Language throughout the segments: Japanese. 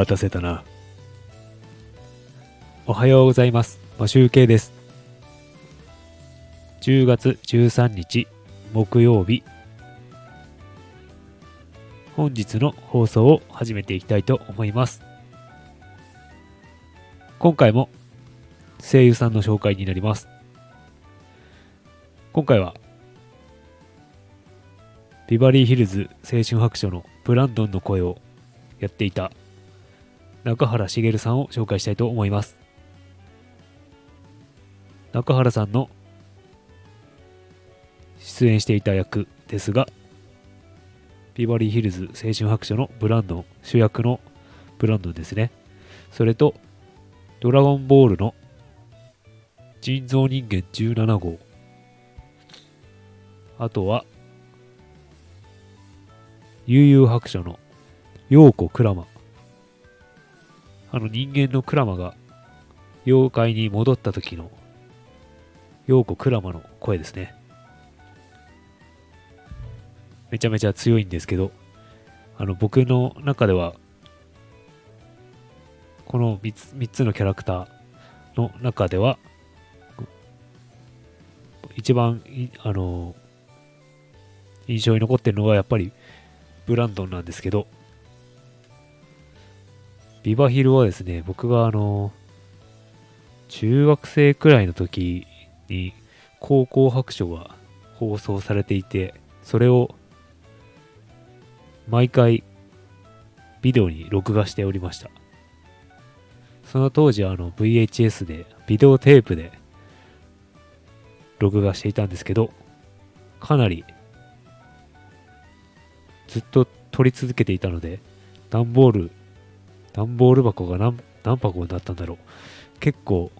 待たせたな。おはようございます。マシュウケイです。10月13日木曜日。本日の放送を始めていきたいと思います。今回も声優さんの紹介になります。今回はビバリーヒルズ青春白書のブランドンの声をやっていた中原茂さんを紹介したいと思います。中原さんの出演していた役ですが、ビバリーヒルズ青春白書のブランドン、主役のブランドンですね。それとドラゴンボールの人造人間17号、あとは悠々白書のヨーコ・クラマ、人間のクラマが妖怪に戻った時のヨーコ・クラマの声ですね。めちゃめちゃ強いんですけど、僕の中ではこの3つのキャラクターの中では一番印象に残ってるのはやっぱりブランドンなんですけど、ビバヒルはですね、僕が中学生くらいの時に高校白書が放送されていて、それを毎回ビデオに録画しておりました。その当時VHS でビデオテープで録画していたんですけど、かなりずっと撮り続けていたので、段ボール箱が 何箱だったんだろう、結構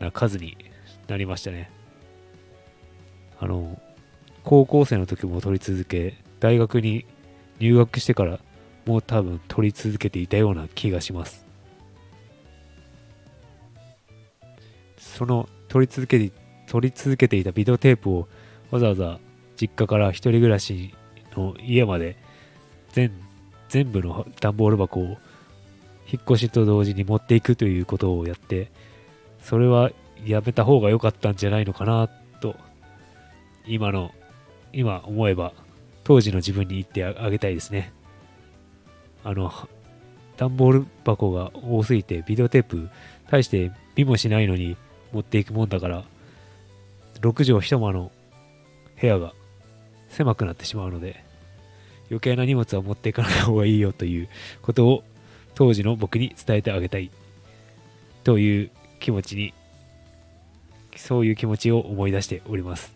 な数になりましたね。高校生の時も撮り続け、大学に入学してからもう多分撮り続けていたような気がします。その撮り続けていたビデオテープをわざわざ実家から一人暮らしの家まで全部の段ボール箱を引っ越しと同時に持っていくということをやって、それはやめた方が良かったんじゃないのかなと今思えば当時の自分に言ってあげたいですね。段ボール箱が多すぎてビデオテープ大して見もしないのに持っていくもんだから、6畳一間の部屋が狭くなってしまうので、余計な荷物は持っていかない方がいいよということを当時の僕に伝えてあげたいという気持ちに、そういう気持ちを思い出しております。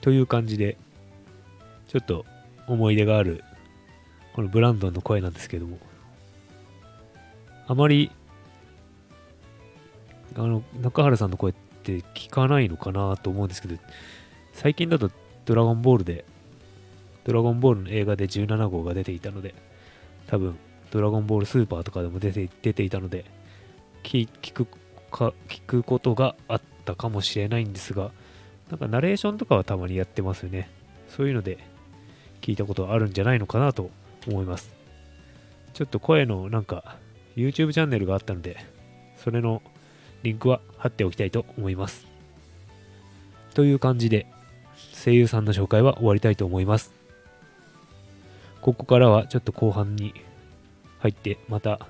という感じで、ちょっと思い出があるこのブランドンの声なんですけども、あまり中原さんの声って聞かないのかなと思うんですけど、最近だとドラゴンボールの映画で17号が出ていたので、多分ドラゴンボールスーパーとかでも出ていたので、聞くことがあったかもしれないんですが、なんかナレーションとかはたまにやってますよね。そういうので聞いたことはあるんじゃないのかなと思います。ちょっと声のYouTube チャンネルがあったので、それのリンクは貼っておきたいと思います。という感じで声優さんの紹介は終わりたいと思います。ここからはちょっと後半に入ってまた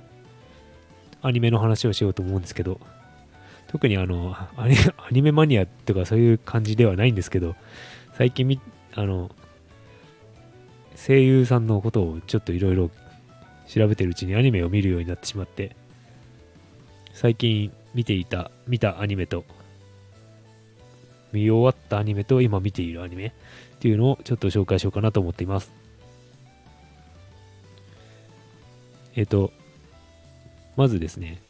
アニメの話をしようと思うんですけど、特にアニメマニアとかそういう感じではないんですけど、最近声優さんのことをちょっといろいろ調べてるうちにアニメを見るようになってしまって、最近見たアニメと見終わったアニメと今見ているアニメっていうのをちょっと紹介しようかなと思っています。まずですね、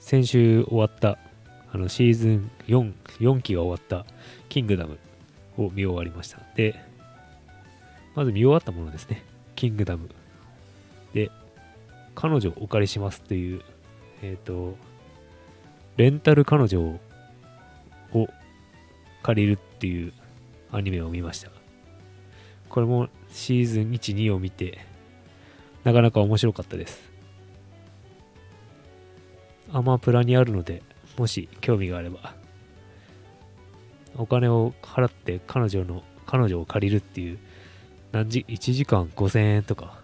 先週終わったシーズン4期が終わったキングダムを見終わりました。で、まず見終わったものですね、キングダムで彼女をお借りしますというレンタル彼女を借りるっていうアニメを見ました。これもシーズン1、2を見て、なかなか面白かったです。アマプラにあるので、もし興味があればお金を払って彼女を借りるっていう、1時間5000円とか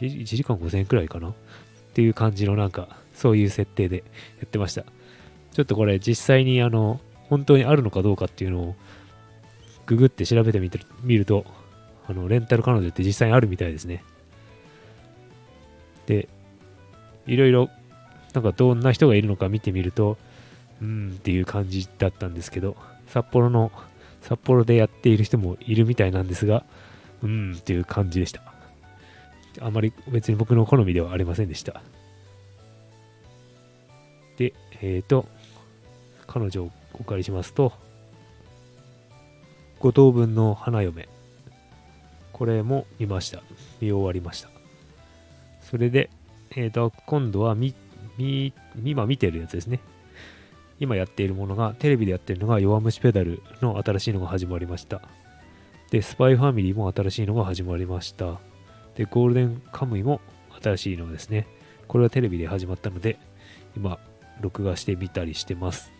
1時間5000円くらいかなっていう感じの、なんかそういう設定でやってました。ちょっとこれ実際に本当にあるのかどうかっていうのをググって調べてみると、レンタル彼女って実際にあるみたいですね。で、いろいろなんかどんな人がいるのか見てみると、っていう感じだったんですけど、札幌でやっている人もいるみたいなんですが、っていう感じでした。あまり別に僕の好みではありませんでした。で、彼女をお借りしますと、5等分の花嫁、これも見終わりました。それで、今度は今見てるやつですね。今やっているものが、テレビでやってるのが弱虫ペダルの新しいのが始まりました。で、スパイファミリーも新しいのが始まりました。で、ゴールデンカムイも新しいのですね。これはテレビで始まったので、今、録画してみたりしてます。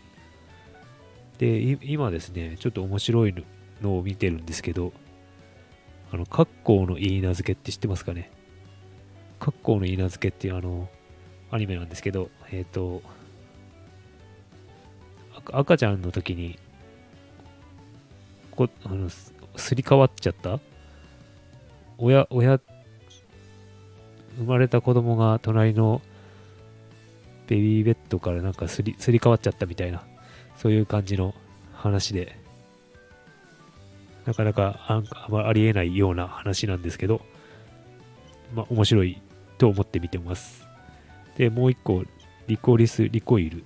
で、今ですね、ちょっと面白いのを見てるんですけど、格好のいい名付けって知ってますかね。格好のいい名付けっていうアニメなんですけど、赤ちゃんの時にすり替わっちゃった生まれた子供が隣のベビーベッドからなんかすり替わっちゃったみたいな、そういう感じの話で、なかなかありえないような話なんですけど、まあ面白いと思って見てます。で、もう一個リコリスリコイル、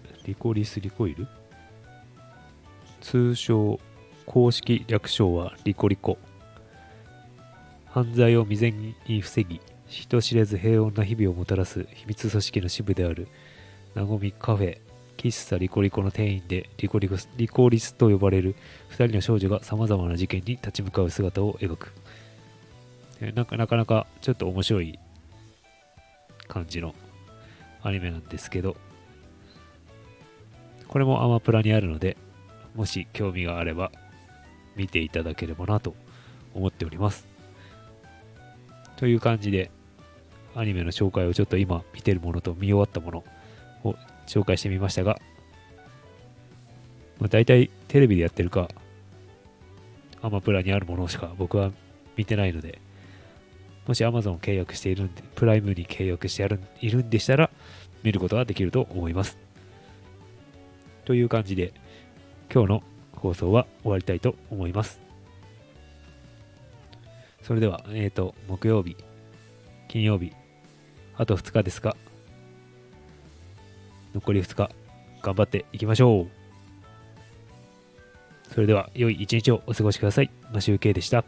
通称公式略称はリコリコ、犯罪を未然に防ぎ、人知れず平穏な日々をもたらす秘密組織の支部であるなごみカフェ喫茶リコリコの店員でリコリスと呼ばれる2人の少女が様々な事件に立ち向かう姿を描く。なかなかちょっと面白い感じのアニメなんですけど、これもアマプラにあるので、もし興味があれば見ていただければなと思っております。という感じで、アニメの紹介をちょっと今見てるものと見終わったものを紹介してみましたが、だいたいテレビでやってるかアマプラにあるものしか僕は見てないので、もし Amazon 契約しているんで、プライムに契約しているんでしたら見ることができると思います。という感じで、今日の放送は終わりたいと思います。それでは、木曜日、金曜日、あと2日ですか。残り2日、頑張っていきましょう。それでは、良い一日をお過ごしください。マシュウケイでした。